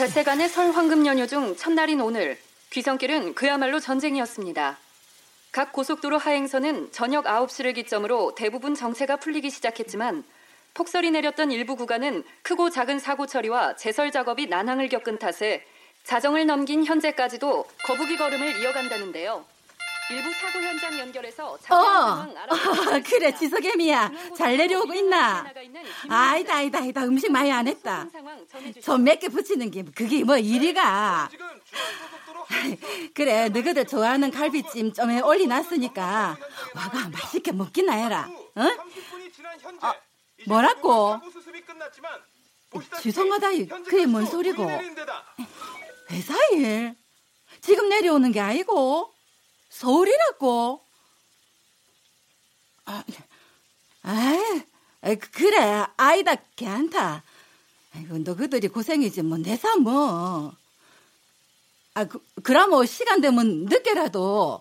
닷새간의 설 황금 연휴 중 첫날인 오늘 귀성길은 그야말로 전쟁이었습니다. 각 고속도로 하행선은 저녁 9시를 기점으로 대부분 정체가 풀리기 시작했지만 폭설이 내렸던 일부 구간은 크고 작은 사고 처리와 제설 작업이 난항을 겪은 탓에 자정을 넘긴 현재까지도 거북이 걸음을 이어간다는데요. 일부 사고 현장 연결해서 그래 지석애미야 잘 내려오고 있나? 아이다 음식 많이 안 했다. 좀 몇 개 붙이는 게 그게 뭐 일이가. 그래 너희들 좋아하는 갈비찜 좀 해 올려놨으니까 와가 맛있게 먹기나 해라. 응? 어? 뭐라고? 죄송하다 그게 뭔 소리고? 회사 일? 지금 내려오는 게 아니고? 서울이라고? 그래. 아이다, 괜찮다. 아이고, 너희들이 고생이지, 뭐, 내사 뭐. 그럼 뭐, 시간 되면 늦게라도.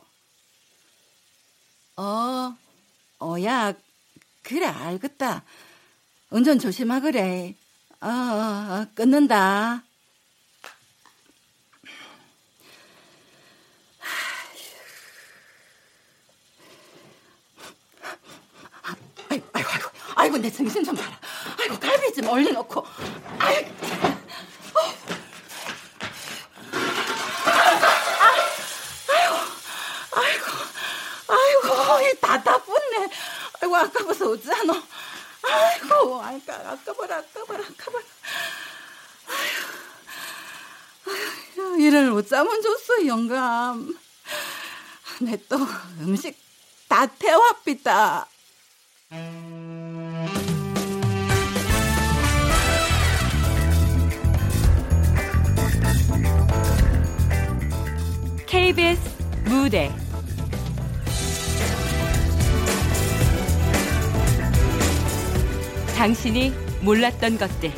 야, 그래, 알겠다. 운전 조심하거래. 끊는다. 아이고 내 정신 좀 봐라. 아이고 갈비 좀 얼려놓고. 아이고. 아이고 다 나쁘네. 아이고 아까워서 어쩌노. 아이고 아까워라. 아이고 이런 어쩌면 줬어 영감. 내 또 음식 다 태워삐다. KBS 무대 당신이 몰랐던 것들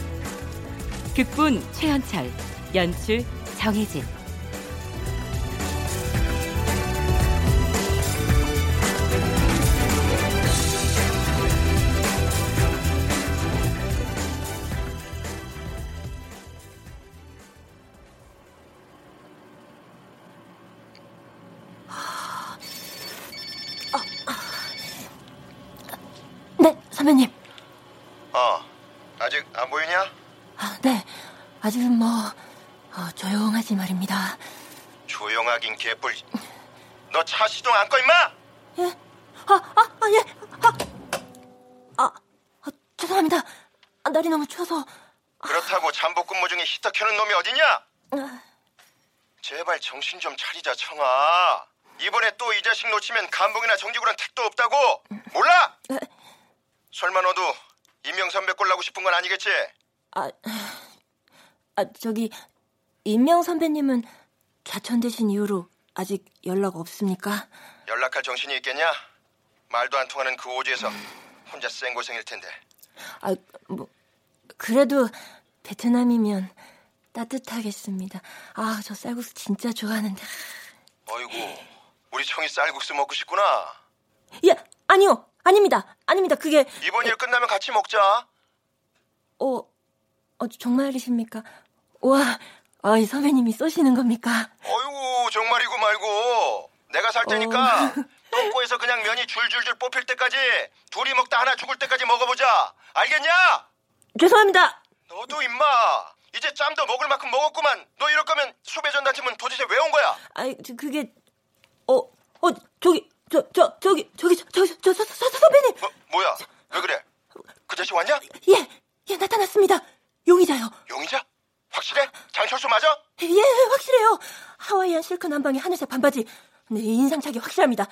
극본 최현철, 연출 정혜진. 선배님. 아직 안 보이냐? 네, 아직은 뭐 조용하지 말입니다. 조용하긴 개뿔. 너 차 시동 안 꺼 임마? 예? 예. 죄송합니다. 날이 너무 추워서. 그렇다고 잠복 근무 중에 히터 켜는 놈이 어디냐? 제발 정신 좀 차리자 청아. 이번에 또 이 자식 놓치면 감봉이나 정직으로는 택도 없다고. 몰라? 설마 너도 임명선배 꼴라고 싶은 건 아니겠지? 저기 임명선배님은 좌천되신 이후로 아직 연락 없습니까? 연락할 정신이 있겠냐? 말도 안 통하는 그 오지에서 혼자 쌩고생일 텐데. 뭐 그래도 베트남이면 따뜻하겠습니다. 저 쌀국수 진짜 좋아하는데. 어이구, 우리 청이 쌀국수 먹고 싶구나. 예, 아니요. 아닙니다. 그게 이번 일 끝나면 같이 먹자. 정말이십니까? 와, 이 선배님이 쏘시는 겁니까? 어이구, 정말이고 말고 내가 살 테니까 똥꼬에서 그냥 면이 줄줄줄 뽑힐 때까지 둘이 먹다 하나 죽을 때까지 먹어보자. 알겠냐? 죄송합니다. 너도 임마 이제 짬도 먹을 만큼 먹었구만. 너 이럴 거면 수배전단팀은 도대체 왜 온 거야? 그게 선배님. 뭐야? 왜 그래? 그 자식 왔냐? 예, 나타났습니다. 용의자요. 용의자? 확실해? 장철수 맞아? 예, 확실해요. 하와이안 실크 남방에 하늘색 반바지. 네, 인상착이 확실합니다.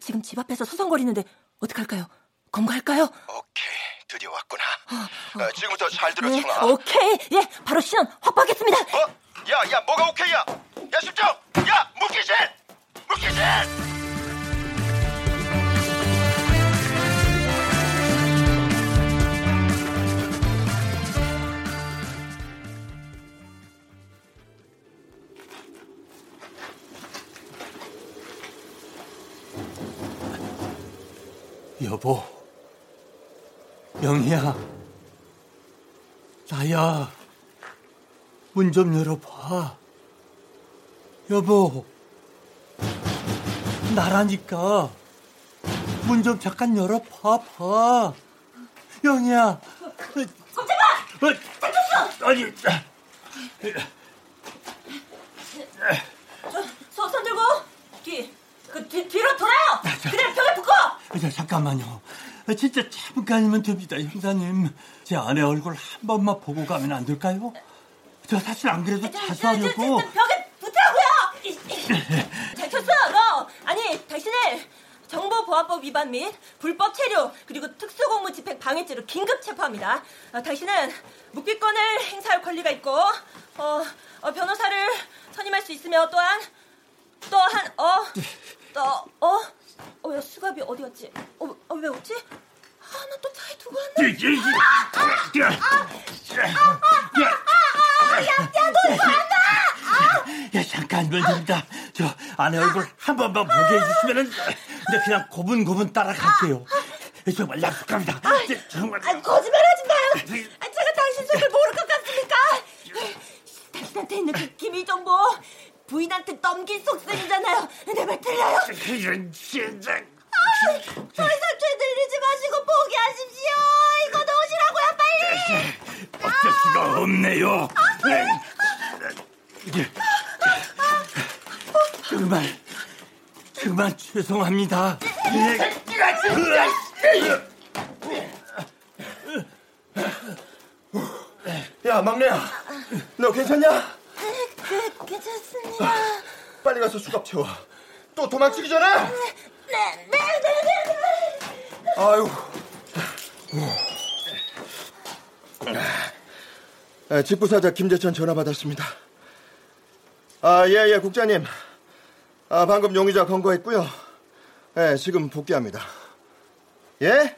지금 집 앞에서 서성거리는데 어떡할까요? 검거할까요? 오케이, 드디어 왔구나. 지금부터 잘 들어, 청아. 오케이, 바로 신원 확보하겠습니다. 야, 뭐가 오케이야? 야, 실장! 야, 물귀신! 여보, 영희야, 나야. 문 좀 열어봐. 여보, 나라니까. 문 좀 잠깐 열어봐봐. 영희야. 검정아! 잠깐만요! 아니. 손 들고, 뒤로 돌아요! 그대로 벽에 붙고! 잠깐만요. 진짜 잠깐이면 됩니다, 형사님. 제 아내 얼굴 한 번만 보고 가면 안 될까요? 저 사실 안 그래도 자수하려고. 벽에 붙으라고요! 교수, 너! 아니, 당신을 정보보안법 위반 및 불법 체류 그리고 특수공무 집행 방해죄로 긴급 체포합니다. 당신은 묵비권을 행사할 권리가 있고 변호사를 선임할 수 있으며 또한 야, 수갑이 어디 갔지? 왜 없지? 아, 나 또 차에 두고 왔나? 야, 너 이거 안 나! 야, 잠깐만 됩니다. 저 아내 얼굴 한 번만 보게 해주시면은 근데 그냥 고분고분 따라갈게요. 정말 약속합니다. 정말. 거짓말하지 마요. 제가 당신 속을 모를 것 같습니까? 당신한테 있는 그 기밀 정보 부인한테 넘긴 속셈이잖아요. 내 말 들려요? 더 이상 죄들리지 마시고 포기하십시오. 이거 넣으시라고요, 빨리. 어쩔 수가 없네요. 그만 죄송합니다. 야, 막내야, 너 괜찮냐? 괜찮습니다. 빨리 가서 수갑 채워. 또 도망치기 전에. 네. 아유. 직부사자 김재천 전화 받았습니다. 아, 예, 국장님. 아, 방금 용의자 검거했고요. 예, 지금 복귀합니다. 예?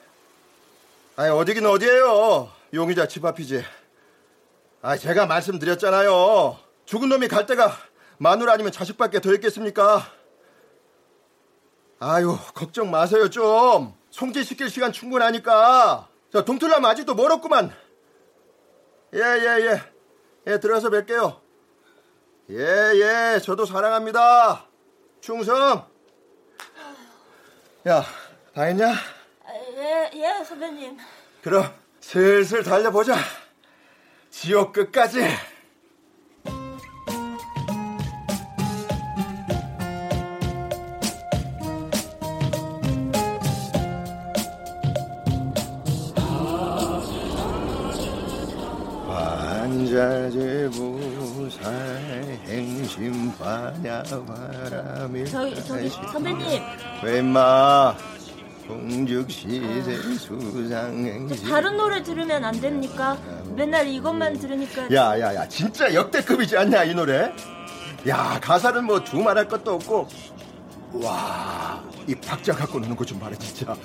아니, 어디긴 어디예요. 용의자 집 앞이지. 아, 제가 말씀드렸잖아요. 죽은 놈이 갈 데가 마누라 아니면 자식밖에 더 있겠습니까? 아유, 걱정 마세요 좀. 송치시킬 시간 충분하니까. 저 동틀나무 아직도 멀었구만. 예, 들어가서 뵐게요. 예, 저도 사랑합니다. 충성. 야, 다 했냐? 예, 선배님. 그럼 슬슬 달려보자. 지옥 끝까지. 저기 선배님. 웬마 공죽시세 수상행시. 다른 노래 들으면 안 됩니까? 맨날 이것만 들으니까. 야야야, 진짜 역대급이지 않냐 이 노래? 야, 가사는 뭐 두말할 것도 없고. 와, 이 박자 갖고 노는 거 좀 봐라 진짜.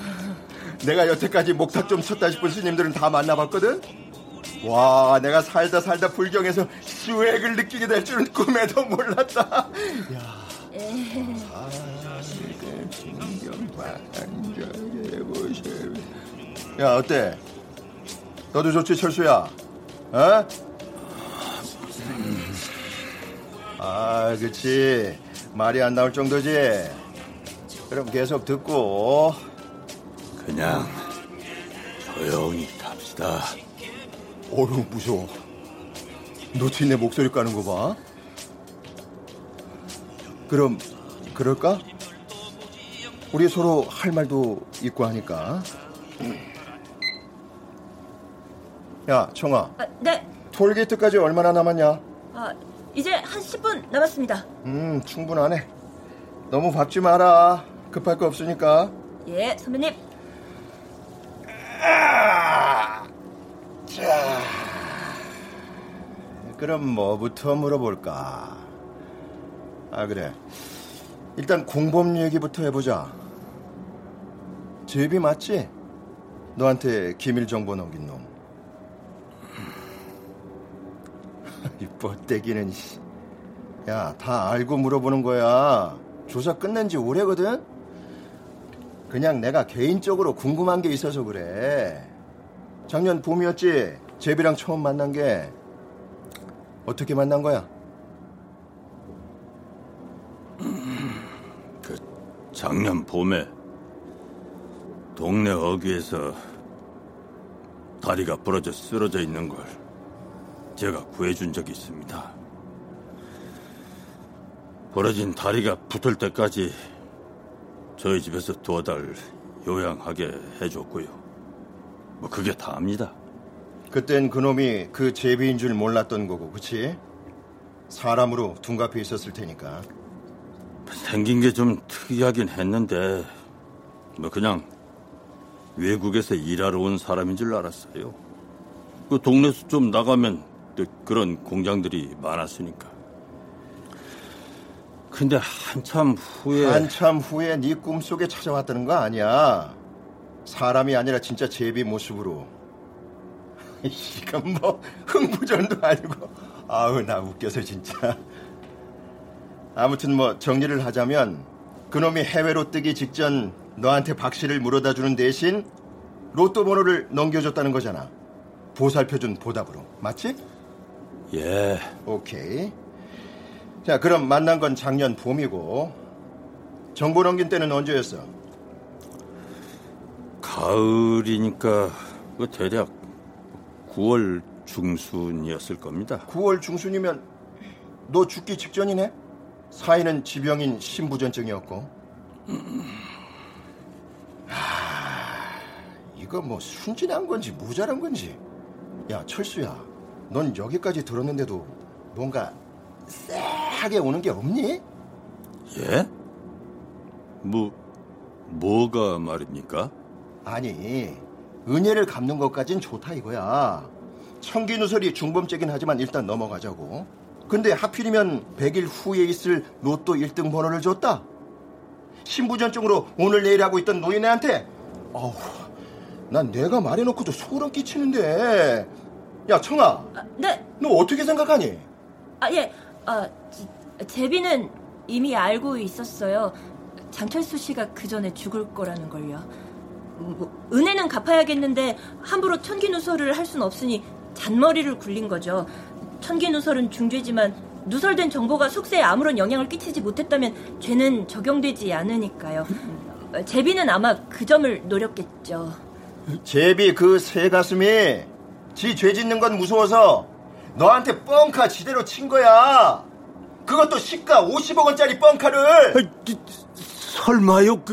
내가 여태까지 목탁 좀 쳤다 싶은 스님들은 다 만나봤거든. 와, 내가 살다 불경에서 수액을 느끼게 될 줄은 꿈에도 몰랐다. 야. 야, 어때? 너도 좋지, 철수야? 어? 아, 그치. 말이 안 나올 정도지. 그럼 계속 듣고. 그냥 조용히 탑시다. 어휴, 무서워. 노친네 목소리 까는 거 봐. 그럼 그럴까? 우리 서로 할 말도 있고 하니까. 야, 청아. 아, 네. 톨게이트까지 얼마나 남았냐? 아, 이제 한 10분 남았습니다. 충분하네. 너무 밟지 마라. 급할 거 없으니까. 예, 선배님. 자, 그럼 뭐부터 물어볼까? 아, 그래, 일단 공범 얘기부터 해보자. 제비 맞지? 너한테 기밀 정보 넘긴 놈. 이 뻗대기는. 야, 다 알고 물어보는 거야. 조사 끝낸 지 오래거든? 그냥 내가 개인적으로 궁금한 게 있어서 그래. 작년 봄이었지? 제비랑 처음 만난 게. 어떻게 만난 거야? 그 작년 봄에 동네 어귀에서 다리가 부러져 쓰러져 있는 걸 제가 구해준 적이 있습니다. 부러진 다리가 붙을 때까지 저희 집에서 2달 요양하게 해줬고요. 뭐 그게 다입니다. 그땐 그놈이 그 제비인 줄 몰랐던 거고, 그치? 사람으로 둔갑해 있었을 테니까. 생긴 게 좀 특이하긴 했는데 뭐 그냥 외국에서 일하러 온 사람인 줄 알았어요. 그 동네에서 좀 나가면 그런 공장들이 많았으니까. 근데 한참 후에 네 꿈속에 찾아왔다는 거 아니야? 사람이 아니라 진짜 제비 모습으로. 이건 뭐 흥부전도 아니고. 아우, 나 웃겨서 진짜. 아무튼 뭐 정리를 하자면 그놈이 해외로 뜨기 직전 너한테 박씨를 물어다 주는 대신 로또 번호를 넘겨줬다는 거잖아. 보살펴준 보답으로. 맞지? 예. 오케이. 자, 그럼 만난 건 작년 봄이고 정보 넘긴 때는 언제였어? 가을이니까 대략 9월 중순이었을 겁니다. 9월 중순이면 너 죽기 직전이네? 사인은 지병인 심부전증이었고. 이거 뭐 순진한 건지 모자란 건지. 야, 철수야, 넌 여기까지 들었는데도 뭔가 쎄하게 오는 게 없니? 예? 뭐가 말입니까? 아니, 은혜를 갚는 것까진 좋다 이거야. 청기누설이 중범죄긴 하지만 일단 넘어가자고. 근데 하필이면 100일 후에 있을 로또 1등 번호를 줬다? 신부전증으로 오늘 내일 하고 있던 노인애한테? 어우, 난 내가 말해놓고도 소름 끼치는데. 야, 청아. 네. 너 어떻게 생각하니? 아, 예. 제비는 이미 알고 있었어요. 장철수 씨가 그 전에 죽을 거라는 걸요. 뭐, 은혜는 갚아야겠는데 함부로 천기누설을 할 순 없으니 잔머리를 굴린 거죠. 천기누설은 중죄지만 누설된 정보가 속세에 아무런 영향을 끼치지 못했다면 죄는 적용되지 않으니까요. 제비는 아마 그 점을 노렸겠죠. 제비 그 새 가슴이 지 죄 짓는 건 무서워서 너한테 뻥카 지대로 친 거야. 그것도 시가 50억 원짜리 뻥카를. 설마요?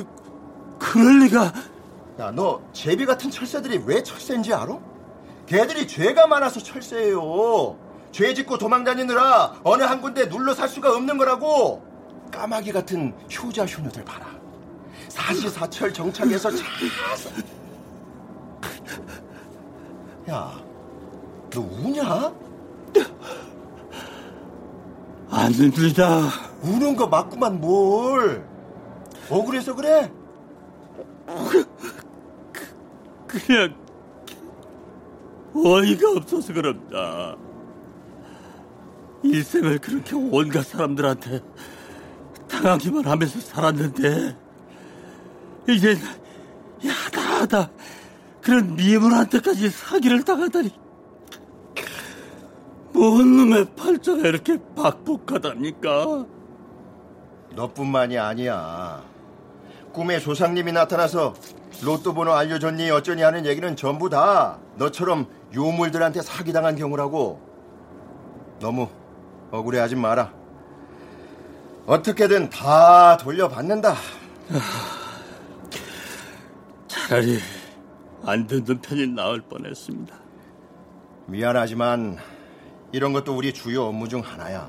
그럴 리가. 야, 너 제비 같은 철새들이 왜 철새인지 알아? 걔들이 죄가 많아서 철새예요. 죄 짓고 도망다니느라 어느 한 군데 눌러 살 수가 없는 거라고. 까마귀 같은 효자 효녀들 봐라. 사시사철 정착해서 야, 너 우냐? 안 됩니다. 우는 거 맞구만 뭘. 억울해서 그래? 그냥 어이가 없어서 그런다. 일생을 그렇게 온갖 사람들한테 당하기만 하면서 살았는데 이제 야다하다 그런 미물한테까지 사기를 당하다니. 뭔 놈의 팔자가 이렇게 박복하답니까? 너뿐만이 아니야. 꿈에 조상님이 나타나서 로또 번호 알려줬니 어쩌니 하는 얘기는 전부 다 너처럼 요물들한테 사기당한 경우라고. 너무 억울해하지 마라. 어떻게든 다 돌려받는다. 차라리 안 듣는 편이 나을 뻔했습니다. 미안하지만 이런 것도 우리 주요 업무 중 하나야.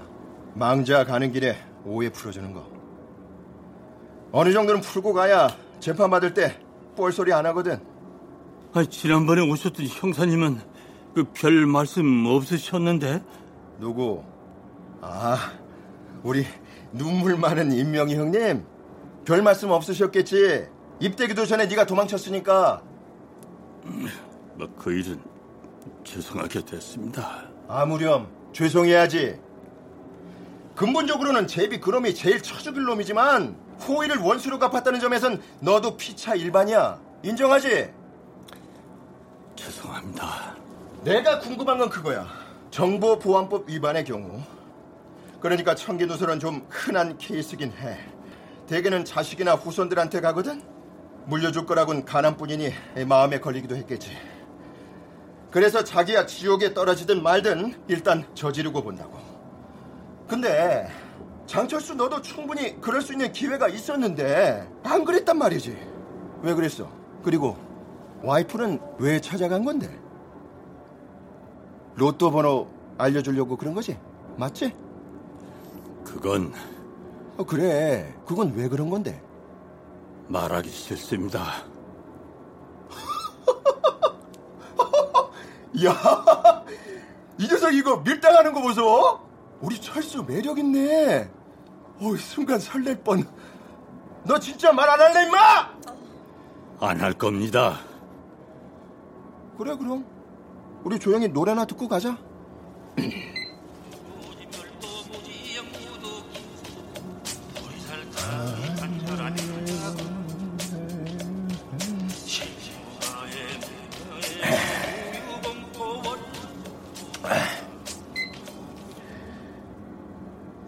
망자 가는 길에 오해 풀어주는 거. 어느 정도는 풀고 가야 재판 받을 때 뻘소리 안 하거든. 아니, 지난번에 오셨던 형사님은 별 말씀 없으셨는데. 누구? 아, 우리 눈물 많은 임명희 형님. 별 말씀 없으셨겠지. 입대기도 전에 네가 도망쳤으니까. 그 일은 죄송하게 됐습니다. 아무렴, 죄송해야지. 근본적으로는 제비 그놈이 제일 처죽일 놈이지만 호의를 원수로 갚았다는 점에선 너도 피차 일반이야. 인정하지? 죄송합니다. 내가 궁금한 건 그거야. 정보보안법 위반의 경우, 그러니까 청기누설은 좀 흔한 케이스긴 해. 대개는 자식이나 후손들한테 가거든. 물려줄 거라곤 가난뿐이니 마음에 걸리기도 했겠지. 그래서 자기야 지옥에 떨어지든 말든 일단 저지르고 본다고. 근데 장철수 너도 충분히 그럴 수 있는 기회가 있었는데 안 그랬단 말이지. 왜 그랬어? 그리고 와이프는 왜 찾아간 건데? 로또 번호 알려주려고 그런 거지? 맞지? 그건... 그래, 그건 왜 그런 건데? 말하기 싫습니다. 야, 이 녀석 이거 밀당하는 거 보소? 우리 철수 매력 있네. 어이, 순간 설렐 뻔. 너 진짜 말 안 할래, 임마? 안 할 겁니다. 그래, 그럼. 우리 조용히 노래나 듣고 가자.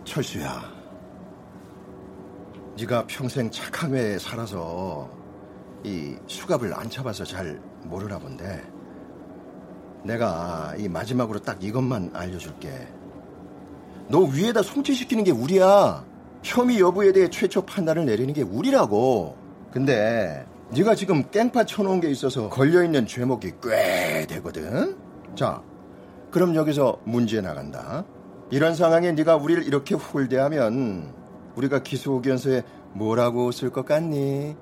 철수야, 네가 평생 착한 회에 살아서 이 수갑을 안 차봐서 잘 모르나 본데, 내가 이 마지막으로 딱 이것만 알려줄게. 너 위에다 송치시키는 게 우리야. 혐의 여부에 대해 최초 판단을 내리는 게 우리라고. 근데 네가 지금 깽판 쳐놓은 게 있어서 걸려있는 죄목이 꽤 되거든. 자, 그럼 여기서 문제 나간다. 이런 상황에 네가 우리를 이렇게 홀대하면 우리가 기소의견서에 뭐라고 쓸 것 같니?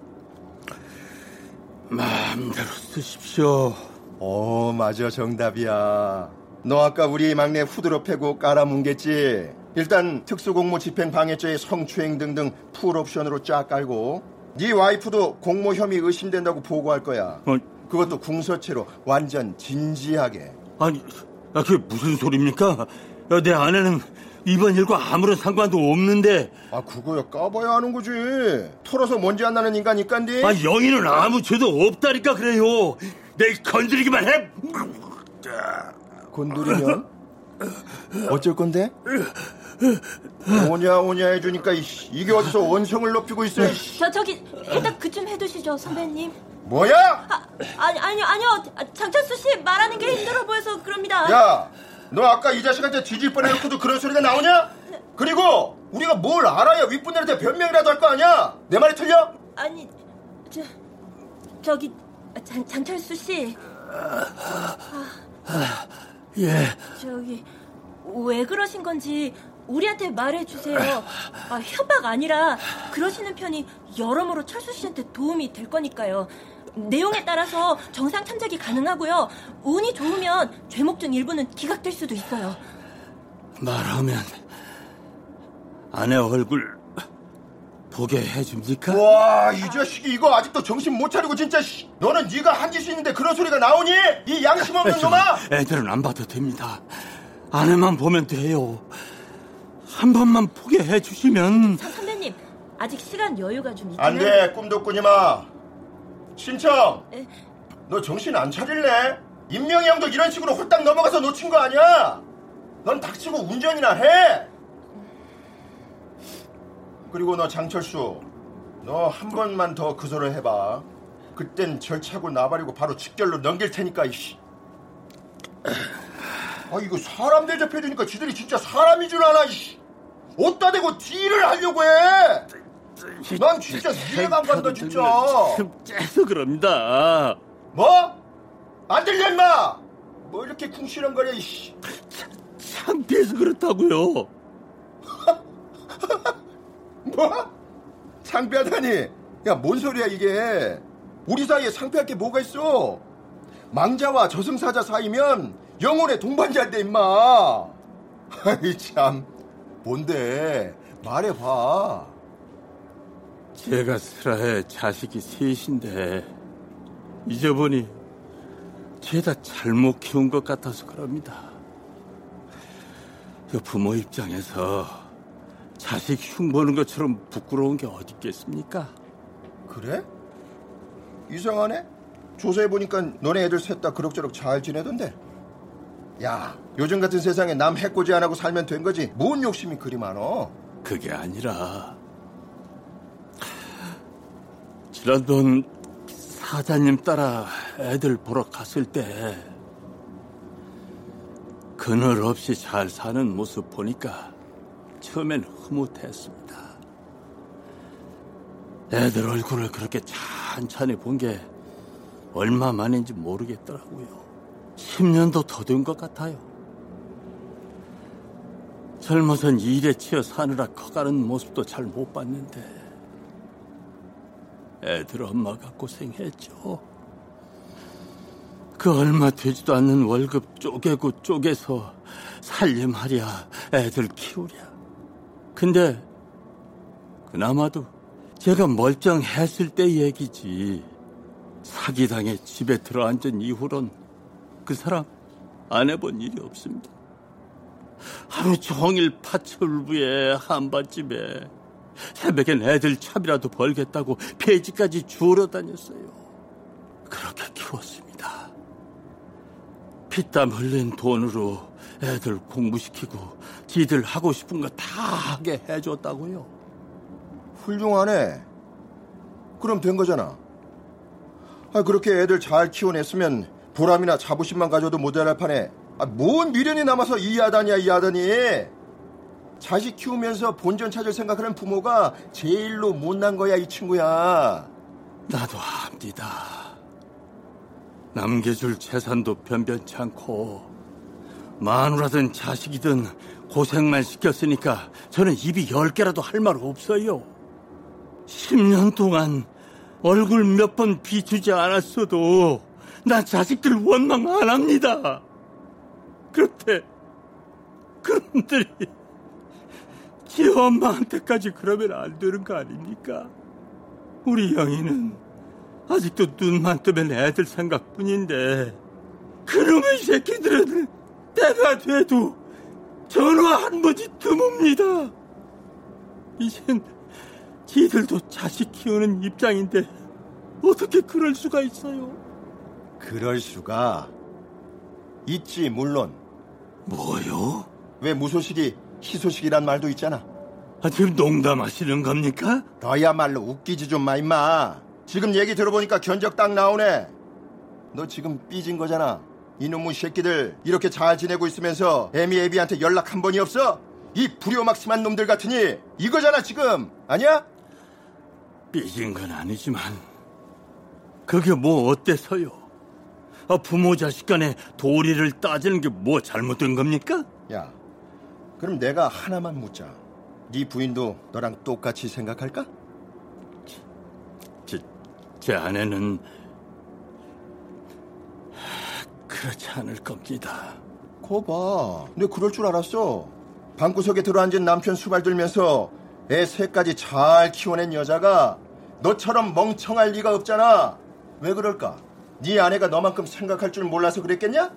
마음대로 쓰십시오. 오, 맞아, 정답이야. 너 아까 우리 막내 후드로 패고 깔아뭉갰지? 일단 특수공무 집행방해죄의 성추행 등등 풀옵션으로 쫙 깔고, 네 와이프도 공모 혐의 의심된다고 보고할 거야. 아니, 그것도 궁서체로 완전 진지하게. 아니, 그게 무슨 소리입니까? 내 아내는 이번 일과 아무런 상관도 없는데. 아, 그거야 까봐야 아는 거지. 털어서 먼지 안 나는 인간이깐디. 아, 영희는 아무 죄도 없다니까. 그래요. 내 건드리기만 해. 건드리면? 어쩔 건데? 오냐 오냐 해주니까 이게 어디서 원성을 높이고 있어요. 저기 해답 그쯤 해두시죠, 선배님. 뭐야? 아니요. 장철수 씨 말하는 게 힘들어 보여서 그럽니다. 야, 너 아까 이 자식한테 뒤질 뻔해놓고도 그런 소리가 나오냐? 그리고 우리가 뭘 알아야 윗분들한테 변명이라도 할 거 아니야? 내 말이 틀려? 아니, 저기 장철수 씨. 예. 저기 왜 그러신 건지 우리한테 말해주세요. 협박 아니라 그러시는 편이 여러모로 철수 씨한테 도움이 될 거니까요. 내용에 따라서 정상 참작이 가능하고요. 운이 좋으면 죄목 중 일부는 기각될 수도 있어요. 말하면 아내 얼굴 보게 해줍니까? 와, 이 자식이 이거 아직도 정신 못 차리고 진짜. 너는 네가 한 짓이 있는데 그런 소리가 나오니? 이 양심 없는 놈아! 애들은 안 봐도 됩니다. 아내만 보면 돼요. 한 번만 보게 해주시면. 선배님, 아직 시간 여유가 좀 있지만. 안 돼, 꿈도 꾸지 마. 신청! 에? 너 정신 안 차릴래? 임명희 형도 이런 식으로 홀딱 넘어가서 놓친 거 아니야? 넌 닥치고 운전이나 해! 그리고 너 장철수, 너 한 번만 더 그 소리 해봐. 그땐 절차고 나발이고 바로 직결로 넘길 테니까. 이씨. 아, 이거 사람 대접해주니까 지들이 진짜 사람인 줄 아나. 이씨. 어디다 대고 딜을 하려고 해? 난 진짜 이해가 안 간다, 진짜. 계속 그럽니다. 뭐? 안 들려, 인마! 뭐 이렇게 쿵시렁거려, 이씨. 창피해서 그렇다고요. 뭐? 창피하다니. 야, 뭔 소리야, 이게. 우리 사이에 창피할 게 뭐가 있어? 망자와 저승사자 사이면 영혼의 동반자인데, 인마. 아이, 참. 뭔데? 말해봐. 제가 슬아에 자식이 셋인데 잊어보니 죄다 잘못 키운 것 같아서 그럽니다. 부모 입장에서 자식 흉보는 것처럼 부끄러운 게 어디 있겠습니까? 그래? 이상하네? 조사해보니까 너네 애들 셋 다 그럭저럭 잘 지내던데. 야, 요즘 같은 세상에 남 해코지 안 하고 살면 된 거지. 뭔 욕심이 그리 많어? 그게 아니라 지난번 사장님 따라 애들 보러 갔을 때 그늘 없이 잘 사는 모습 보니까 처음엔 흐뭇했습니다. 애들 얼굴을 그렇게 찬찬히 본 게 얼마만인지 모르겠더라고요. 10년도 더 된 것 같아요. 젊어선 일에 치여 사느라 커가는 모습도 잘 못 봤는데 애들 엄마가 고생했죠. 그 얼마 되지도 않는 월급 쪼개고 쪼개서 살림하랴 애들 키우랴. 근데 그나마도 제가 멀쩡했을 때 얘기지 사기당해 집에 들어앉은 이후론 그 사람 안 해본 일이 없습니다. 하루 종일 파출부에 한밭집에 새벽엔 애들 차비라도 벌겠다고 폐지까지 주우러 다녔어요. 그렇게 키웠습니다. 피땀 흘린 돈으로 애들 공부시키고 지들 하고 싶은 거 다 하게 해줬다고요. 훌륭하네. 그럼 된 거잖아. 아, 그렇게 애들 잘 키워냈으면 보람이나 자부심만 가져도 모자랄 판에 뭔 미련이 남아서 이 야단이야 이 야단이. 자식 키우면서 본전 찾을 생각하는 부모가 제일로 못난 거야 이 친구야. 나도 압니다. 남겨줄 재산도 변변치 않고 마누라든 자식이든 고생만 시켰으니까 저는 입이 10개라도 할 말 없어요. 10년 동안 얼굴 몇 번 비추지 않았어도 나 자식들 원망 안 합니다. 그런데 지 엄마한테까지 그러면 안 되는 거 아닙니까? 우리 영희는 아직도 눈만 뜨면 애들 생각뿐인데 그놈의 새끼들은 때가 돼도 전화 한 번씩 드뭅니다. 이젠 지들도 자식 키우는 입장인데 어떻게 그럴 수가 있어요? 그럴 수가 있지. 물론. 뭐요? 왜 무소식이 희소식이란 말도 있잖아. 아, 지금 농담하시는 겁니까? 너야말로 웃기지 좀 마 임마. 지금 얘기 들어보니까 견적 딱 나오네. 너 지금 삐진 거잖아. 이놈의 새끼들 이렇게 잘 지내고 있으면서 애미애비한테 연락 한 번이 없어? 이 불효막심한 놈들 같으니 이거잖아 지금. 아니야? 삐진 건 아니지만 그게 뭐 어때서요? 아, 부모 자식 간에 도리를 따지는 게 뭐 잘못된 겁니까? 야, 그럼 내가 하나만 묻자. 네 부인도 너랑 똑같이 생각할까? 제 아내는 그렇지 않을 겁니다. 거 봐. 내 그럴 줄 알았어. 방구석에 들어앉은 남편 수발 들면서 애 셋까지 잘 키워낸 여자가 너처럼 멍청할 리가 없잖아. 왜 그럴까? 네 아내가 너만큼 생각할 줄 몰라서 그랬겠냐?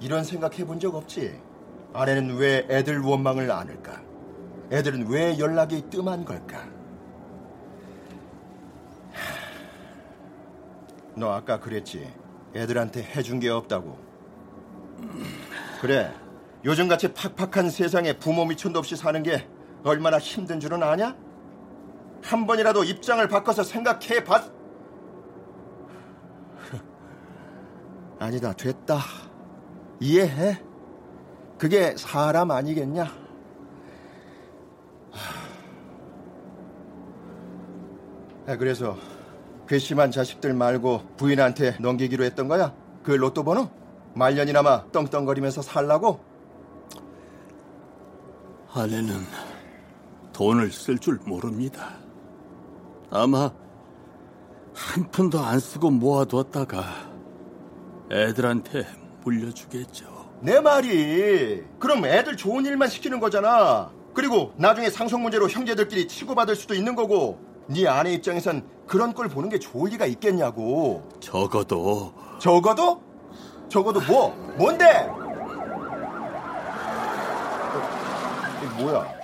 이런 생각 해본 적 없지? 아내는 왜 애들 원망을 안 할까? 애들은 왜 연락이 뜸한 걸까? 너 아까 그랬지? 애들한테 해준 게 없다고. 그래, 요즘같이 팍팍한 세상에 부모 미천도 없이 사는 게 얼마나 힘든 줄은 아냐? 한 번이라도 입장을 바꿔서 생각해봤... 아니다, 됐다. 이해해. 그게 사람 아니겠냐? 그래서 괘씸한 자식들 말고 부인한테 넘기기로 했던 거야? 그 로또 번호? 말년이나마 떵떵거리면서 살라고? 아내는 돈을 쓸 줄 모릅니다. 아마 한 푼도 안 쓰고 모아두었다가 애들한테 물려주겠죠. 내 말이 그럼 애들 좋은 일만 시키는 거잖아. 그리고 나중에 상속 문제로 형제들끼리 치고받을 수도 있는 거고 네 아내 입장에선 그런 걸 보는 게 좋을 리가 있겠냐고. 적어도? 적어도 뭐? 뭔데? 이게 뭐야?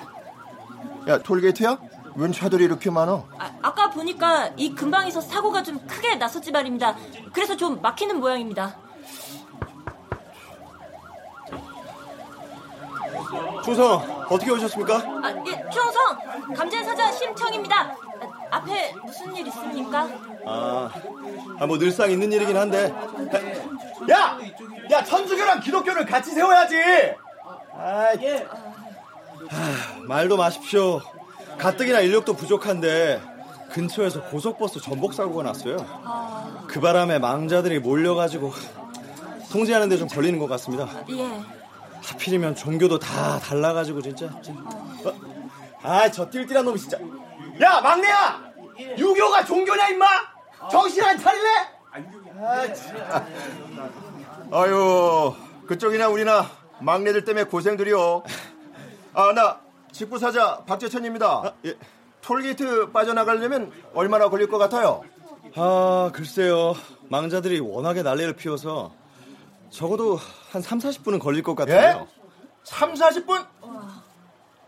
야, 톨게이트야? 웬 차들이 이렇게 많아? 아까 보니까 이 근방에서 사고가 좀 크게 났었지 말입니다. 그래서 좀 막히는 모양입니다. 충성, 어떻게 오셨습니까? 아, 예, 충성, 감전사자 심청입니다. 아, 앞에 무슨 일 있습니까? 뭐 늘상 있는 일이긴 한데. 야, 천주교랑 기독교를 같이 세워야지. 말도 마십시오. 가뜩이나 인력도 부족한데 근처에서 고속버스 전복사고가 났어요. 그 바람에 망자들이 몰려가지고 통제하는 데 좀 걸리는 것 같습니다. 예. 하필이면 종교도 다 달라가지고 진짜. 저 띨띨한 놈이 진짜. 야, 막내야! 유교가 종교냐 임마? 정신 안 차릴래? 아유, 그쪽이나 우리나 막내들 때문에 고생들이요. 나 직구사자 박재천입니다. 예. 톨게이트 빠져나가려면 얼마나 걸릴 것 같아요? 글쎄요, 망자들이 워낙에 난리를 피워서 적어도 한 3-40분은 걸릴 것 같아요. 예? 3-40분?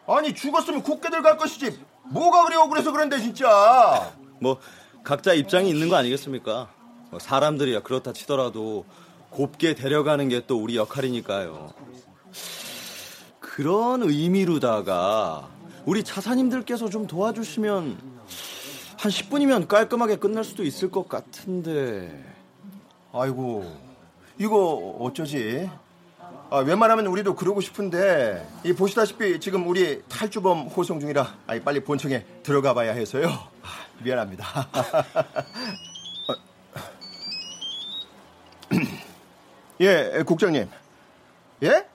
아니, 죽었으면 곱게들 갈 것이지 뭐가 그래 억울해서 그런데 진짜. 뭐 각자 입장이 있는 거 아니겠습니까? 사람들이야 그렇다 치더라도 곱게 데려가는 게 또 우리 역할이니까요. 그런 의미로다가 우리 차사님들께서 좀 도와주시면 한 10분이면 깔끔하게 끝날 수도 있을 것 같은데. 아이고, 이거 어쩌지? 웬만하면 우리도 그러고 싶은데 보시다시피 지금 우리 탈주범 호송 중이라 빨리 본청에 들어가 봐야 해서요. 미안합니다. 예, 국장님. 예?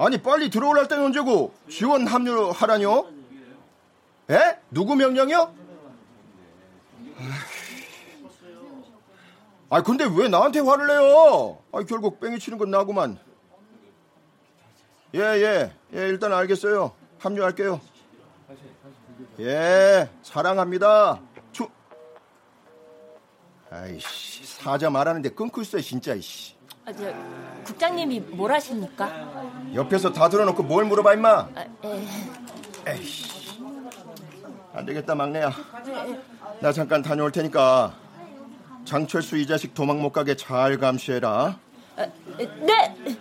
아니, 빨리 들어오라 할 때는 언제고 지원 합류하라뇨? 예? 누구 명령이요? 근데 왜 나한테 화를 내요? 결국 뺑이 치는 건 나구만. 예, 일단 알겠어요. 합류할게요. 예, 사랑합니다. 아이씨, 사자 말하는데 끊고 있어요, 진짜, 이씨. 국장님이 뭘 하십니까? 옆에서 다 들어놓고 뭘 물어봐, 임마. 에이씨. 안 되겠다, 막내야. 나 잠깐 다녀올 테니까. 장철수 이 자식 도망 못 가게 잘 감시해라. 네.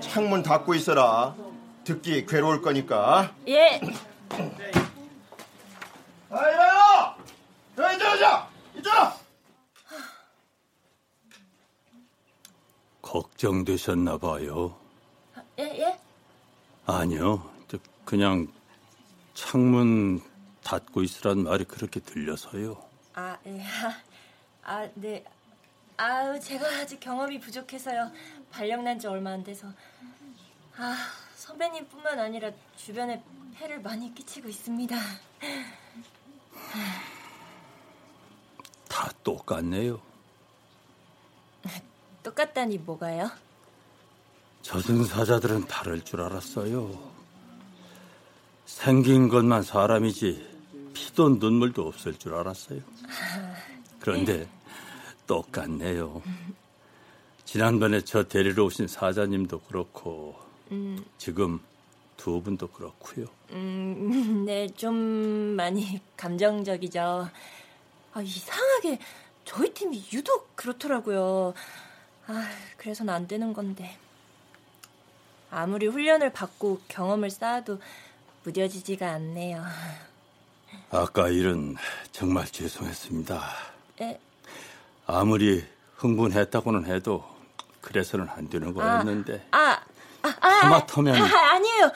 창문 닫고 있어라. 듣기 괴로울 거니까. 예. 이봐요. 이쪽으로. 걱정되셨나 봐요. 예? 아니요. 그냥 창문 닫고 있으란 말이 그렇게 들려서요. 네. 제가 아직 경험이 부족해서요. 발령난 지 얼마 안 돼서. 선배님뿐만 아니라 주변에 폐를 많이 끼치고 있습니다. 다 똑같네요. 똑같다니 뭐가요? 저승사자들은 다를 줄 알았어요. 생긴 것만 사람이지 피도 눈물도 없을 줄 알았어요. 그런데 똑같네요. 지난번에 저 데리러 오신 사자님도 그렇고 지금 두 분도 그렇고요. 네, 좀 많이 감정적이죠. 이상하게 저희 팀이 유독 그렇더라고요. 그래서는 안 되는 건데. 아무리 훈련을 받고 경험을 쌓아도 무뎌지지가 않네요. 아까 일은 정말 죄송했습니다. 예? 아무리 흥분했다고는 해도 그래서는 안 되는 거였는데. 하마터면. 아니에요.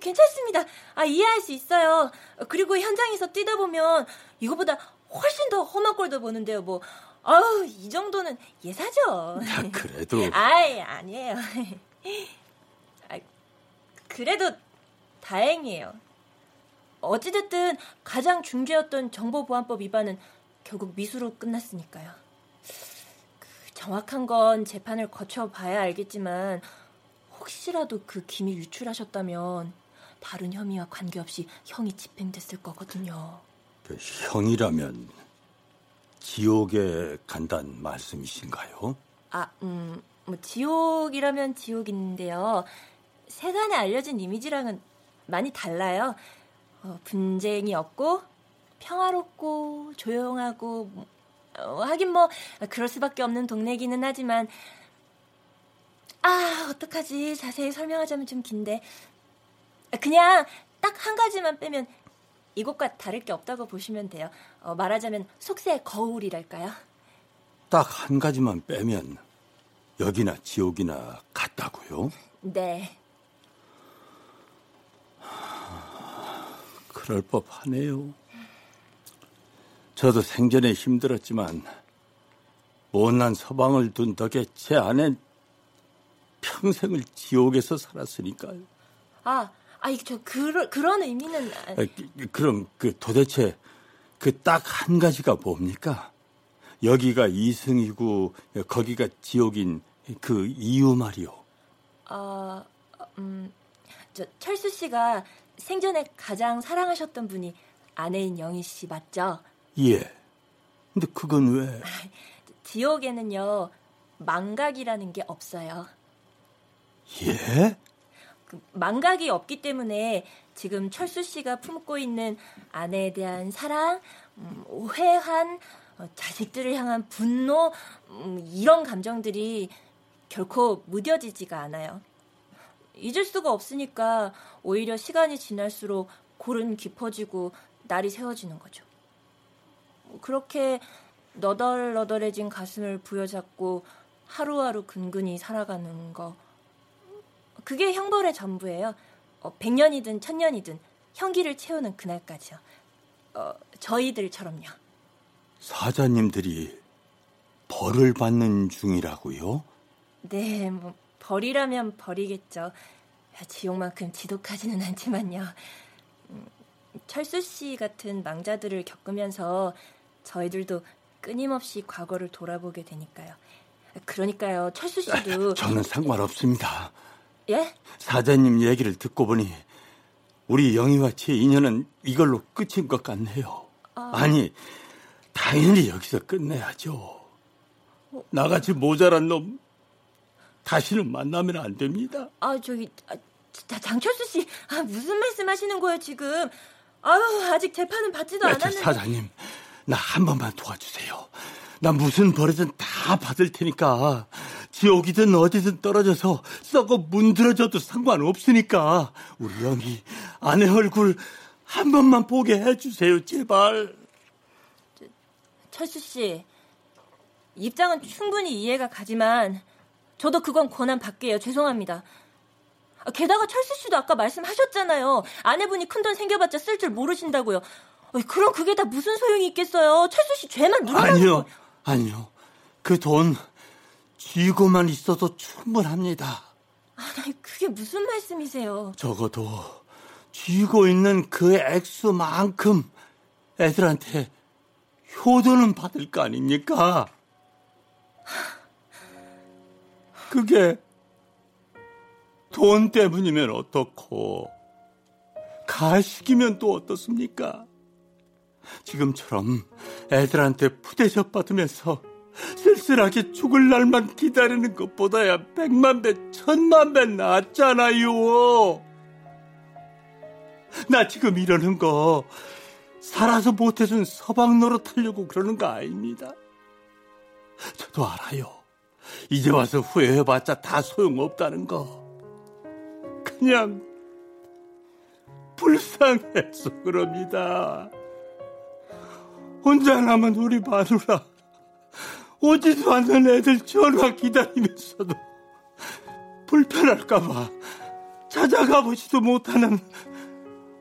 괜찮습니다. 이해할 수 있어요. 그리고 현장에서 뛰다 보면 이거보다 훨씬 더 험한 꼴도 보는데요. 뭐, 이 정도는 예사죠. 그래도. 아니에요. 그래도 다행이에요. 어찌됐든 가장 중죄였던 정보보안법 위반은 결국 미수로 끝났으니까요. 정확한 건 재판을 거쳐봐야 알겠지만 혹시라도 그 김이 유출하셨다면 다른 혐의와 관계없이 형이 집행됐을 거거든요. 형이라면 지옥에 간단 말씀이신가요? 지옥이라면 지옥인데요. 세간에 알려진 이미지랑은 많이 달라요. 분쟁이 없고 평화롭고 조용하고 하긴 뭐 그럴 수밖에 없는 동네이기는 하지만 아, 어떡하지. 자세히 설명하자면 좀 긴데. 그냥 딱 한 가지만 빼면 이것과 다를 게 없다고 보시면 돼요. 말하자면 속세 거울이랄까요. 딱 한 가지만 빼면 여기나 지옥이나 같다고요? 네. 그럴 법하네요. 저도 생전에 힘들었지만 못난 서방을 둔 덕에 제 아내는 평생을 지옥에서 살았으니까요. 그런 의미는... 그럼 도대체 딱 한 가지가 뭡니까? 여기가 이승이고 거기가 지옥인 그 이유 말이요. 철수 씨가 생전에 가장 사랑하셨던 분이 아내인 영희 씨 맞죠? 예. 근데 그건 왜? 지옥에는요, 망각이라는 게 없어요. 예? 망각이 없기 때문에 지금 철수 씨가 품고 있는 아내에 대한 사랑, 오해한, 자식들을 향한 분노, 이런 감정들이 결코 무뎌지지가 않아요. 잊을 수가 없으니까 오히려 시간이 지날수록 골은 깊어지고 날이 새어지는 거죠. 그렇게 너덜너덜해진 가슴을 부여잡고 하루하루 근근히 살아가는 거, 그게 형벌의 전부예요. 100년이든 1000년이든 형기를 채우는 그날까지요. 저희들처럼요. 사자님들이 벌을 받는 중이라고요? 네, 벌이라면 벌이겠죠. 지옥만큼 지독하지는 않지만요. 철수 씨 같은 망자들을 겪으면서 저희들도 끊임없이 과거를 돌아보게 되니까요. 그러니까요, 철수 씨도... 저는 상관없습니다. 예? 사자님 얘기를 듣고 보니 우리 영희와 제 인연은 이걸로 끝인 것 같네요. 아니, 당연히 여기서 끝내야죠. 나같이 모자란 놈 다시는 만나면 안 됩니다. 장철수 씨, 무슨 말씀하시는 거예요 지금? 아직 재판은 받지도 않았는데. 사장님, 나 한 번만 도와주세요. 나 무슨 벌이든 다 받을 테니까 지옥이든 어디든 떨어져서 썩어 문드러져도 상관없으니까 우리 영희 아내 얼굴 한 번만 보게 해주세요 제발. 철수 씨, 입장은 충분히 이해가 가지만 저도 그건 권한 밖이에요. 죄송합니다. 게다가 철수 씨도 아까 말씀하셨잖아요. 아내분이 큰돈 생겨봤자 쓸 줄 모르신다고요. 그럼 그게 다 무슨 소용이 있겠어요. 철수 씨 죄만 늘어나는 거예요. 아니요. 그 돈 쥐고만 있어도 충분합니다. 그게 무슨 말씀이세요. 적어도 쥐고 있는 그 액수만큼 애들한테 효도는 받을 거 아닙니까? 그게 돈 때문이면 어떻고 가식이면 또 어떻습니까? 지금처럼 애들한테 푸대접 받으면서 쓸쓸하게 죽을 날만 기다리는 것보다야 100만 배, 1000만 배 낫잖아요. 나 지금 이러는 거 살아서 못해준 서방 노릇하려고 그러는 거 아닙니다. 저도 알아요. 이제 와서 후회해봤자 다 소용없다는 거. 그냥 불쌍해서 그럽니다. 혼자 남은 우리 마누라, 오지도 않는 애들 전화 기다리면서도 불편할까봐 찾아가보지도 못하는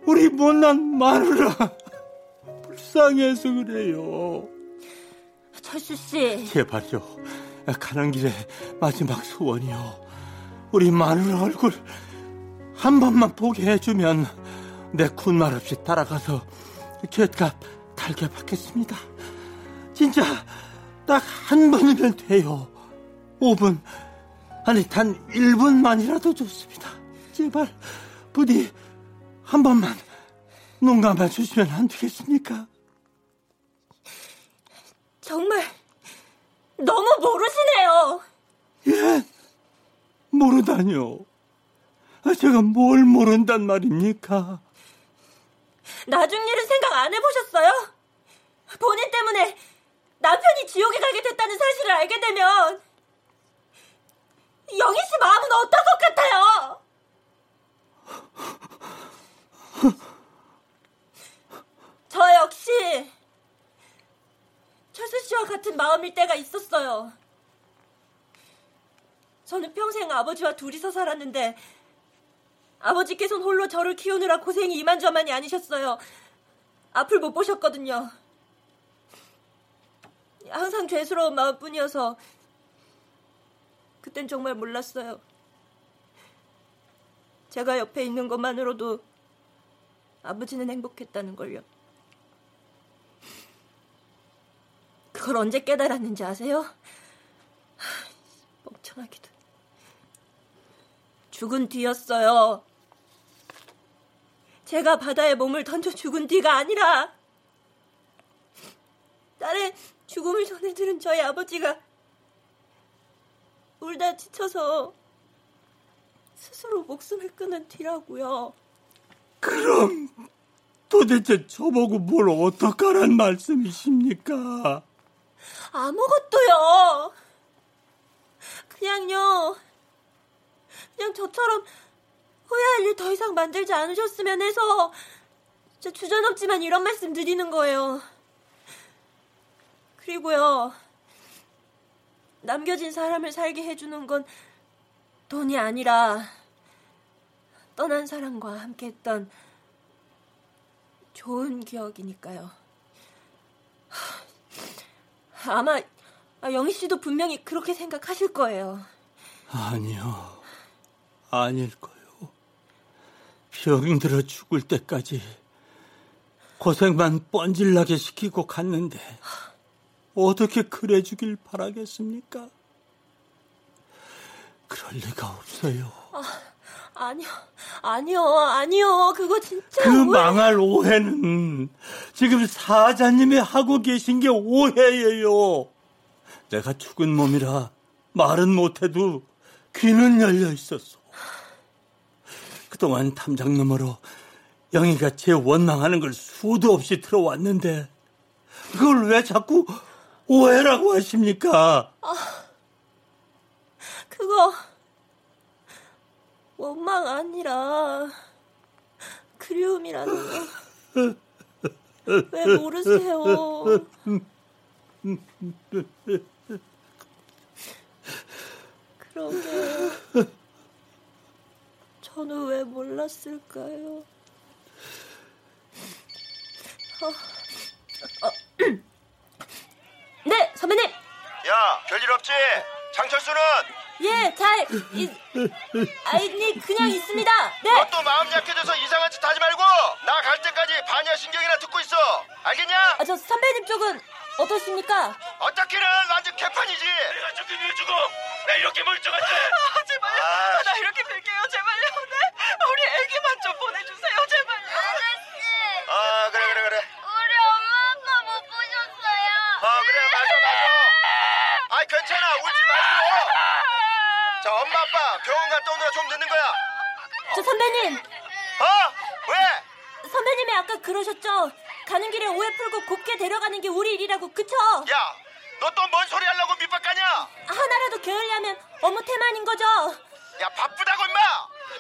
우리 못난 마누라, 불쌍해서 그래요. 철수씨, 제발요, 가는 길에 마지막 소원이요, 우리 마누라 얼굴 한 번만 보게 해주면 내 군말 없이 따라가서 죗값 달게 받겠습니다. 진짜 딱 한 번이면 돼요. 5분, 아니 단 1분만이라도 좋습니다. 제발 부디 한 번만 눈 감아주시면 안 되겠습니까? 정말 너무 모르시네요. 예? 모르다뇨. 제가 뭘 모른단 말입니까? 나중 일은 생각 안 해보셨어요? 본인 때문에 남편이 지옥에 가게 됐다는 사실을 알게 되면 영희 씨 마음 어릴 때가 있었어요. 저는 평생 아버지와 둘이서 살았는데 아버지께서는 홀로 저를 키우느라 고생이 이만저만이 아니셨어요. 앞을 못 보셨거든요. 항상 죄스러운 마음뿐이어서 그땐 정말 몰랐어요. 제가 옆에 있는 것만으로도 아버지는 행복했다는 걸요. 그걸 언제 깨달았는지 아세요? 멍청하기도. 죽은 뒤였어요. 제가 바다에 몸을 던져 죽은 뒤가 아니라 딸의 죽음을 전해들은 저희 아버지가 울다 지쳐서 스스로 목숨을 끊은 뒤라고요. 그럼 도대체 저보고 뭘 어떡하란 말씀이십니까? 아무것도요. 그냥요. 그냥 저처럼 후회할 일 더 이상 만들지 않으셨으면 해서 진짜 주저넘지만 이런 말씀 드리는 거예요. 그리고요. 남겨진 사람을 살게 해주는 건 돈이 아니라 떠난 사람과 함께했던 좋은 기억이니까요. 아마 영희 씨도 분명히 그렇게 생각하실 거예요. 아니요. 아닐 거예요. 병들어 죽을 때까지 고생만 뻔질나게 시키고 갔는데 어떻게 그래 주길 바라겠습니까? 그럴 리가 없어요. 아니요. 그거 진짜... 그 망할 오해는 지금 사자님이 하고 계신 게 오해예요. 내가 죽은 몸이라 말은 못해도 귀는 열려 있었어. 그동안 탐장 너머로 영희가 제 원망하는 걸 수도 없이 들어왔는데 그걸 왜 자꾸 오해라고 하십니까? 그거 원망 아니라 그리움이라는 거 왜 모르세요? 그런 게 저는 왜 몰랐을까요? 네, 선배님. 야, 별일 없지? 장철수는? 예, 아니, 그냥 있습니다. 네. 너 또 마음 약해져서 이상한 짓 하지 말고 나 갈 때까지 반야신경이나 듣고 있어. 알겠냐? 저 선배님 쪽은 어떠십니까? 어떻게는 완전 개판이지. 내가 죽긴 왜 죽어? 나 이렇게 멀쩡한데. 제발요. 나 이렇게 빌게요. 제발요. 네. 우리 애기만 좀 보내주세요. 제발요. 아저씨. 그래. 우리 엄마 아빠 못 보셨어요. 그래. 맞아. 괜찮아. 울지 말고. 자, 엄마 아빠 병원 갔다 오느라 좀 늦는 거야. 저 선배님. 왜? 선배님이 아까 그러셨죠? 가는 길에 오해 풀고 곱게 데려가는 게 우리 일이라고, 그쵸? 야, 너 또 뭔 소리 하려고 밑밥 가냐? 하나라도 게을리하면 업무 태만인 거죠. 야, 바쁘다고 임마.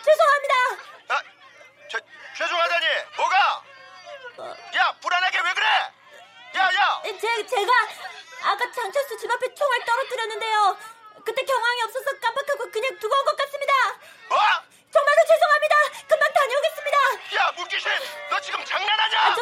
죄송합니다. 죄송하다니 뭐가? 야, 불안하게 왜 그래? 야. 제가 아까 장철수 집 앞에 총알 떨어뜨렸는데요. 그때 경황이 없어서 깜빡하고 그냥 두고 온 것 같습니다. 정말로 죄송합니다. 금방 다녀오겠습니다. 야, 문기신, 너 지금 장난하냐?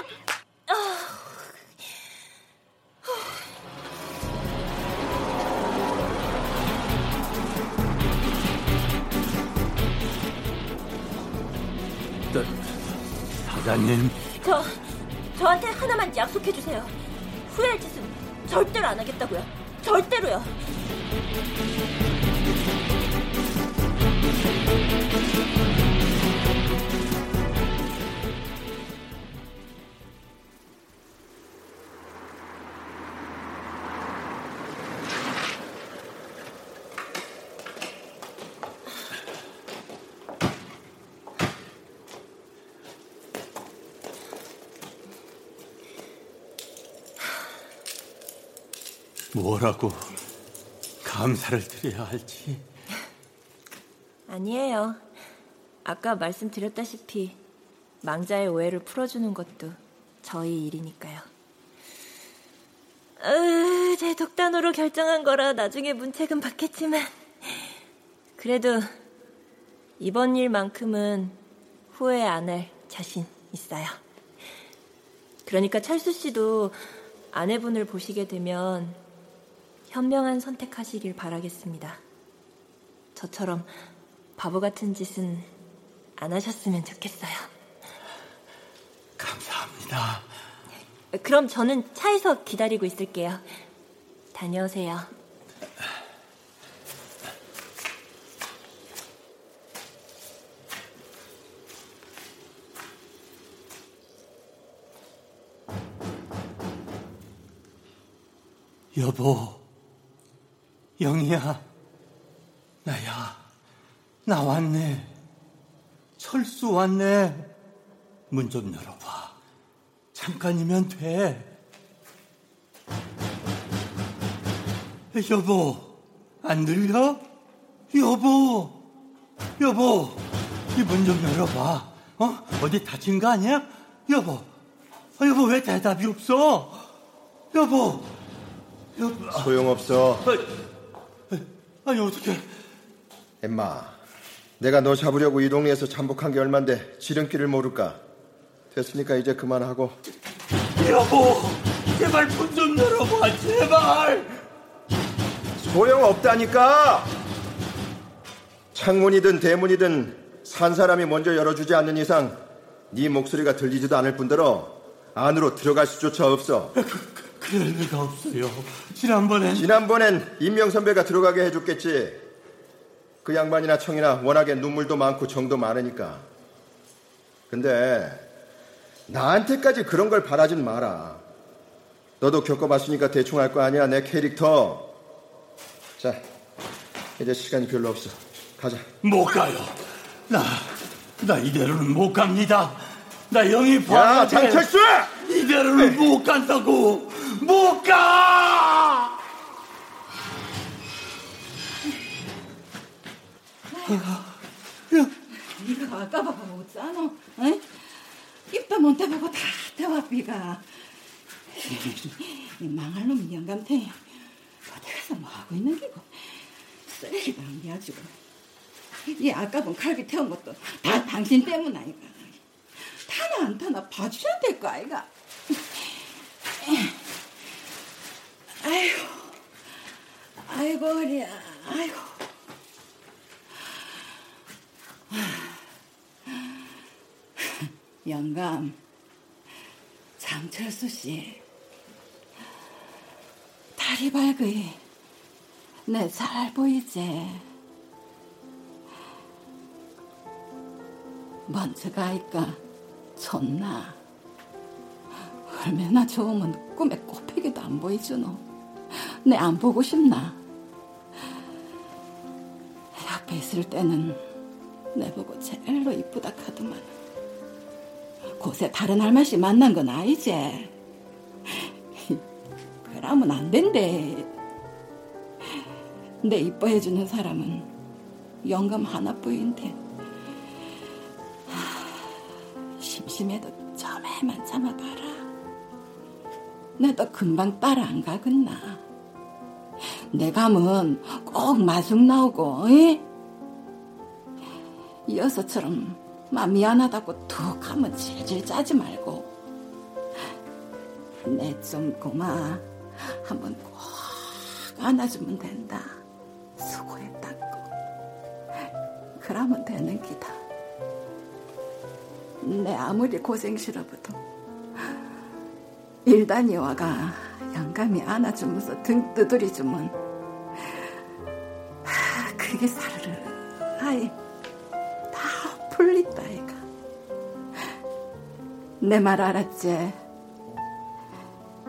사장님. 저한테 하나만 약속해 주세요. 후회할 짓은 절대로 안 하겠다고요. 절대로요. 뭐라고 감사를 드려야 할지. 아니에요. 아까 말씀드렸다시피 망자의 오해를 풀어주는 것도 저희 일이니까요. 제 독단으로 결정한 거라 나중에 문책은 받겠지만 그래도 이번 일만큼은 후회 안 할 자신 있어요. 그러니까 철수 씨도 아내분을 보시게 되면 현명한 선택하시길 바라겠습니다. 저처럼 바보 같은 짓은 안 하셨으면 좋겠어요. 감사합니다. 그럼 저는 차에서 기다리고 있을게요. 다녀오세요. 여보, 영희야, 나야, 나 왔네. 철수 왔네. 문 좀 열어봐. 잠깐이면 돼. 여보, 안 들려? 여보, 여보, 이 문 좀 열어봐. 어디 다친 거 아니야? 여보, 여보, 왜 대답이 없어? 여보, 여보. 소용없어. 아니, 어떡해. 엠마, 내가 너 잡으려고 이 동네에서 잠복한 게 얼만데 지름길을 모를까? 됐으니까 이제 그만하고. 여보, 제발 문 좀 열어봐. 제발. 소용없다니까. 창문이든 대문이든 산 사람이 먼저 열어주지 않는 이상 네 목소리가 들리지도 않을 뿐더러 안으로 들어갈 수조차 없어. 그럴 리가 없어요. 지난번엔 임명 선배가 들어가게 해줬겠지. 그 양반이나 청이나 워낙에 눈물도 많고 정도 많으니까. 근데 나한테까지 그런 걸 바라진 마라. 너도 겪어봤으니까 대충 알 거 아니야, 내 캐릭터. 자, 이제 시간이 별로 없어. 가자. 못 가요. 나 이대로는 못 갑니다. 나 영입. 야, 장철수! 이대로는 못 간다고. 못 가! 니가 아까 봐봐 어쩌노? 응? 입도 못 대보고 다 대와비가. 이 망할 놈 영감탱이 어디 가서 뭐 하고 있는 기고. 쓰레기도 안 내어주고 이 아까 본 갈비 태운 것도 다 당신 때문 아이가. 타나 안 타나 봐주셔야 될 거 아이가. 아이고 허리야. 아이고. 영감, 장철수 씨, 다리 밝으이 내 잘 보이지? 먼저 가니까 좋나? 얼마나 좋으면 꿈에 꽃피기도 안 보이주노? 내 안 보고 싶나? 옆에 있을 때는 내 보고 제일로 이쁘다 카더만 곳에 다른 할머니 만난 건 아니지? 그러면 안 된대. 내 이뻐해주는 사람은 영감 하나뿐인데 심심해도 점에만 참아봐라. 내도 금방 따라 안 가겠나? 내 감은 꼭 마중 나오고 이 여서처럼 마 미안하다고 툭 하면 질질 짜지 말고 내 좀 고마 한번 꼭 안아주면 된다. 수고했다고 그러면 되는 기다. 내 아무리 고생시러봐도 일단이와가 영감이 안아주면서 등 두드려주면 그게 사르르 아이 풀리다 이가. 내 말 알았지?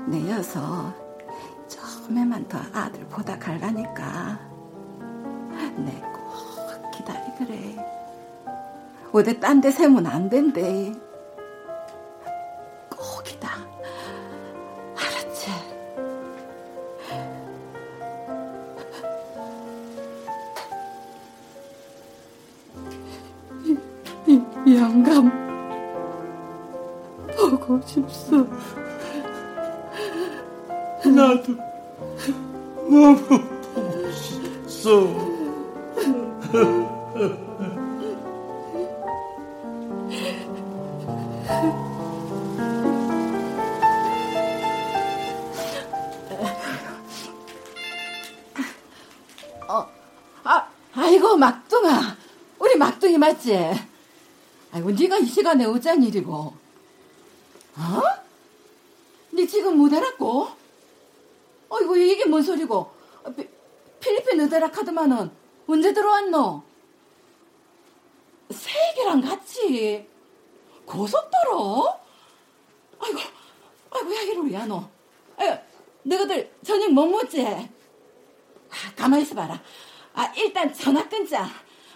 내 여서 조금만 더 아들 보다 갈라니까 내 꼭 기다리그래. 어디 딴 데 세면 안 된대. 꼭이다. 알았지? 영감 보고 싶소. 나도 너무 보고 싶어. 아이고 막둥아, 우리 막둥이 맞지? 아이고 네가 이 시간에 어쩐 일이고? 어? 네 지금 못 알았고? 어이구 이게 뭔 소리고? 필리핀 어디라 카드만은 언제 들어왔노? 세계랑 같이 고속도로? 아이고 야 이리 왜 안 오? 아이고 너희들 저녁 못 먹지? 아, 가만히 있어봐라. 아, 일단 전화 끊자.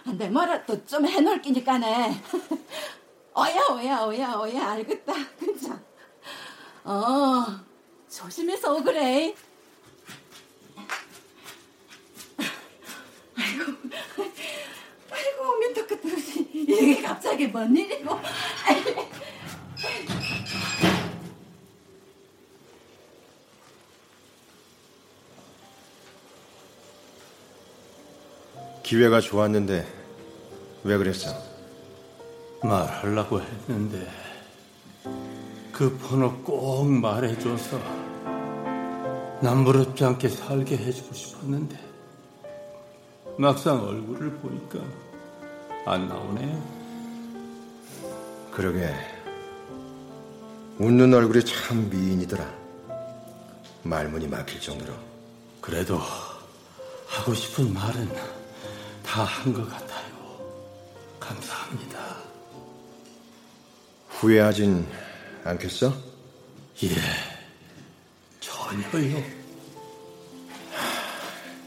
내 뭐라도 좀 해놓을 끼니까네. 오야, 알겠다. 끊자. 조심해서 오그래. 아이고, 민트 끝없이 이게 갑자기 뭔 일이고. 기회가 좋았는데 왜 그랬어? 말하려고 했는데 그 번호 꼭 말해줘서 남부럽지 않게 살게 해주고 싶었는데 막상 얼굴을 보니까 안 나오네요. 그러게 웃는 얼굴이 참 미인이더라. 말문이 막힐 정도로. 그래도 하고 싶은 말은 다 한 것 같아요. 감사합니다. 후회하진 않겠어? 예, 전혀요.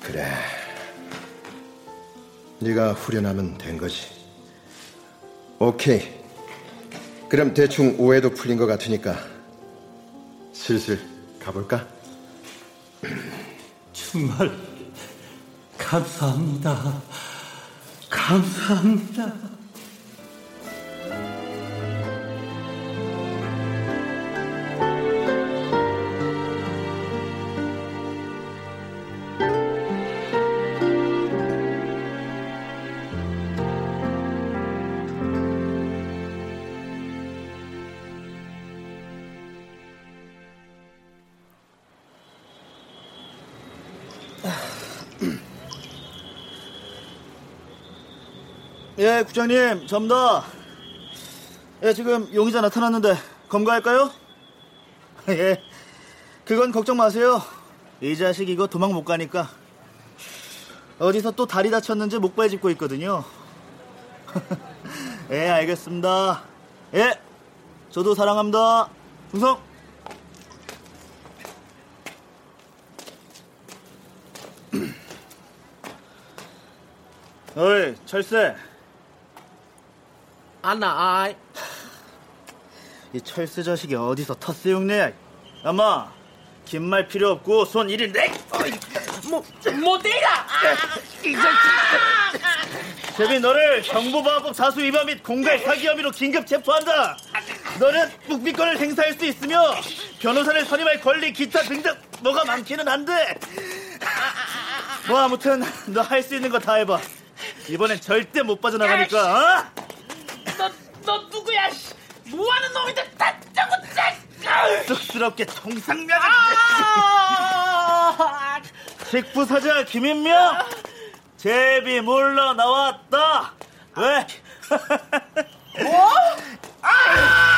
그래, 네가 후련하면 된 거지. 오케이, 그럼 대충 오해도 풀린 것 같으니까 슬슬 가볼까? 정말 감사합니다. 감사합니다. 예, 국장님, 접니다. 예, 지금 용의자 나타났는데 검거할까요? 예, 그건 걱정 마세요. 이 자식 이거 도망 못 가니까 어디서 또 다리 다쳤는지 목발 짚고 있거든요. 예, 알겠습니다. 예, 저도 사랑합니다. 충성! 어이, 철새. 안나, 아이. 이 철새 자식이 어디서 텃세 용내야. 아마 긴 말 필요 없고 손 이리 내. 못해라. 이 자식. 제비 너를 정보보호법 사수 위반 및 공갈 사기 혐의로 긴급 체포한다. 너는 묵비권을 행사할 수 있으며 변호사를 선임할 권리 기타 등등 뭐가 많기는 한데. 뭐 아무튼 너 할 수 있는 거 다 해봐. 이번엔 절대 못 빠져나가니까. 어? 너 누구야? 뭐하는 놈인데 다짜고 짜! 쑥스럽게 통상명을. 아! 식부사자 김인명, 제비 몰러 나왔다. 왜? 뭐? 아!